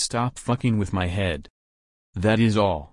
Stop fucking with my head. That is all.